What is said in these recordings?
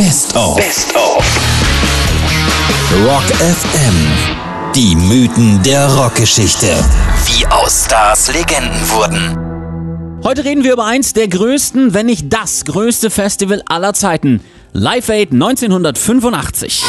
Best of. Rock FM. Die Mythen der Rockgeschichte. Wie aus Stars Legenden wurden. Heute reden wir über eins der größten, wenn nicht das größte Festival aller Zeiten. Live Aid 1985.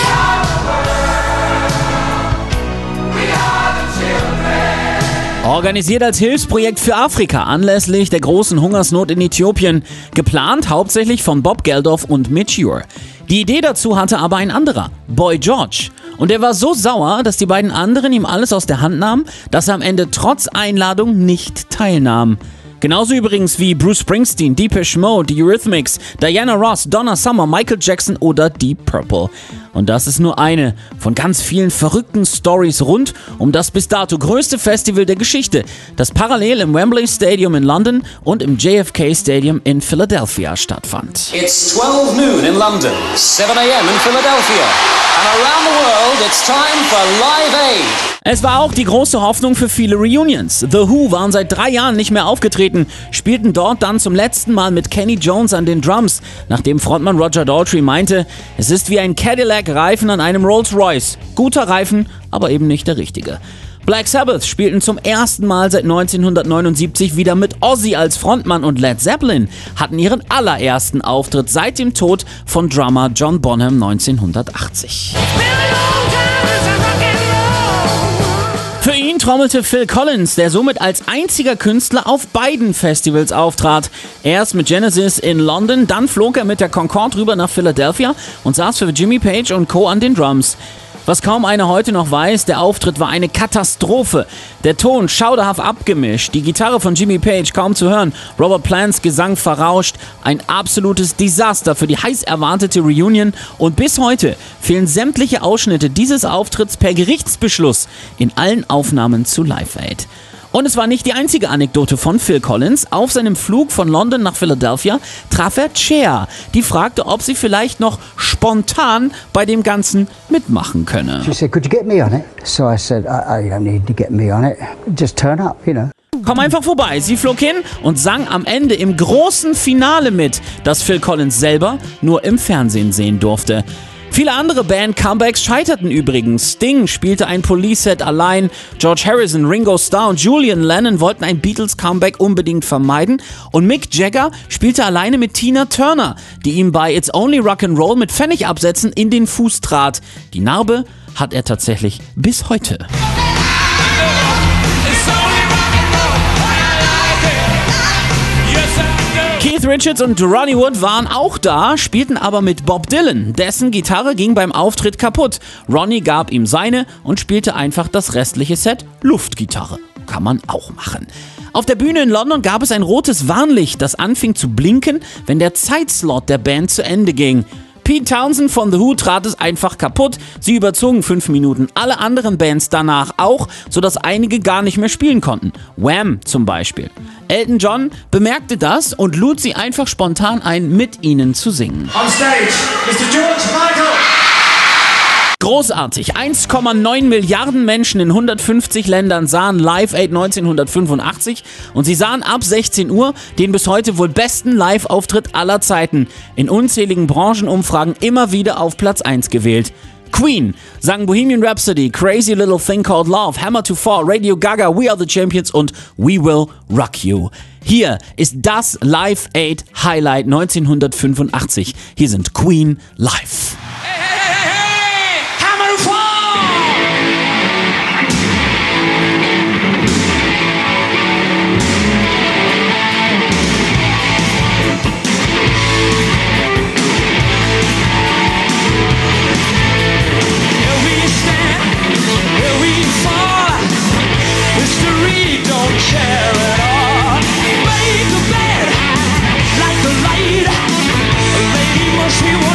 Organisiert als Hilfsprojekt für Afrika anlässlich der großen Hungersnot in Äthiopien, geplant hauptsächlich von Bob Geldof und Mitch Ure. Die Idee dazu hatte aber ein anderer, Boy George. Und er war so sauer, dass die beiden anderen ihm alles aus der Hand nahmen, dass er am Ende trotz Einladung nicht teilnahm. Genauso übrigens wie Bruce Springsteen, Depeche Mode, die Eurythmics, Diana Ross, Donna Summer, Michael Jackson oder Deep Purple. Und das ist nur eine von ganz vielen verrückten Stories rund um das bis dato größte Festival der Geschichte, das parallel im Wembley Stadium in London und im JFK Stadium in Philadelphia stattfand. It's 12 noon in London, 7 a.m. in Philadelphia. And around the world, it's time for Live Aid. Es war auch die große Hoffnung für viele Reunions. The Who waren seit 3 Jahren nicht mehr aufgetreten, spielten dort dann zum letzten Mal mit Kenny Jones an den Drums, nachdem Frontmann Roger Daughtry meinte, es ist wie ein Cadillac-Reifen an einem Rolls Royce. Guter Reifen, aber eben nicht der richtige. Black Sabbath spielten zum ersten Mal seit 1979 wieder mit Ozzy als Frontmann und Led Zeppelin hatten ihren allerersten Auftritt seit dem Tod von Drummer John Bonham 1980. Für ihn trommelte Phil Collins, der somit als einziger Künstler auf beiden Festivals auftrat. Erst mit Genesis in London, dann flog er mit der Concorde rüber nach Philadelphia und saß für Jimmy Page und Co. an den Drums. Was kaum einer heute noch weiß, der Auftritt war eine Katastrophe. Der Ton schauderhaft abgemischt, die Gitarre von Jimmy Page kaum zu hören, Robert Plants Gesang verrauscht. Ein absolutes Desaster für die heiß erwartete Reunion. Und bis heute fehlen sämtliche Ausschnitte dieses Auftritts per Gerichtsbeschluss in allen Aufnahmen zu Live Aid. Und es war nicht die einzige Anekdote von Phil Collins. Auf seinem Flug von London nach Philadelphia traf er Cher. Die fragte, ob sie vielleicht noch spontan bei dem Ganzen mitmachen könne. She said, could you get me on it? So I said, I don't need to get me on it. Just turn up, you know. Komm einfach vorbei. Sie flog hin und sang am Ende im großen Finale mit, das Phil Collins selber nur im Fernsehen sehen durfte. Viele andere Band-Comebacks scheiterten übrigens. Sting spielte ein Police-Set allein, George Harrison, Ringo Starr und Julian Lennon wollten ein Beatles-Comeback unbedingt vermeiden und Mick Jagger spielte alleine mit Tina Turner, die ihm bei It's Only Rock'n'Roll mit Pfennigabsätzen in den Fuß trat. Die Narbe hat er tatsächlich bis heute. Keith Richards und Ronnie Wood waren auch da, spielten aber mit Bob Dylan. Dessen Gitarre ging beim Auftritt kaputt. Ronnie gab ihm seine und spielte einfach das restliche Set Luftgitarre. Kann man auch machen. Auf der Bühne in London gab es ein rotes Warnlicht, das anfing zu blinken, wenn der Zeitslot der Band zu Ende ging. Pete Townsend von The Who trat es einfach kaputt, sie überzogen 5 Minuten, alle anderen Bands danach auch, sodass einige gar nicht mehr spielen konnten. Wham zum Beispiel. Elton John bemerkte das und lud sie einfach spontan ein, mit ihnen zu singen. On stage, Mr. George Michael. Großartig. 1,9 Milliarden Menschen in 150 Ländern sahen Live Aid 1985 und sie sahen ab 16 Uhr den bis heute wohl besten Live-Auftritt aller Zeiten, in unzähligen Branchenumfragen immer wieder auf Platz 1 gewählt. Queen sang Bohemian Rhapsody, Crazy Little Thing Called Love, Hammer to Fall, Radio Gaga, We Are the Champions und We Will Rock You. Hier ist das Live Aid Highlight 1985. Hier sind Queen live. She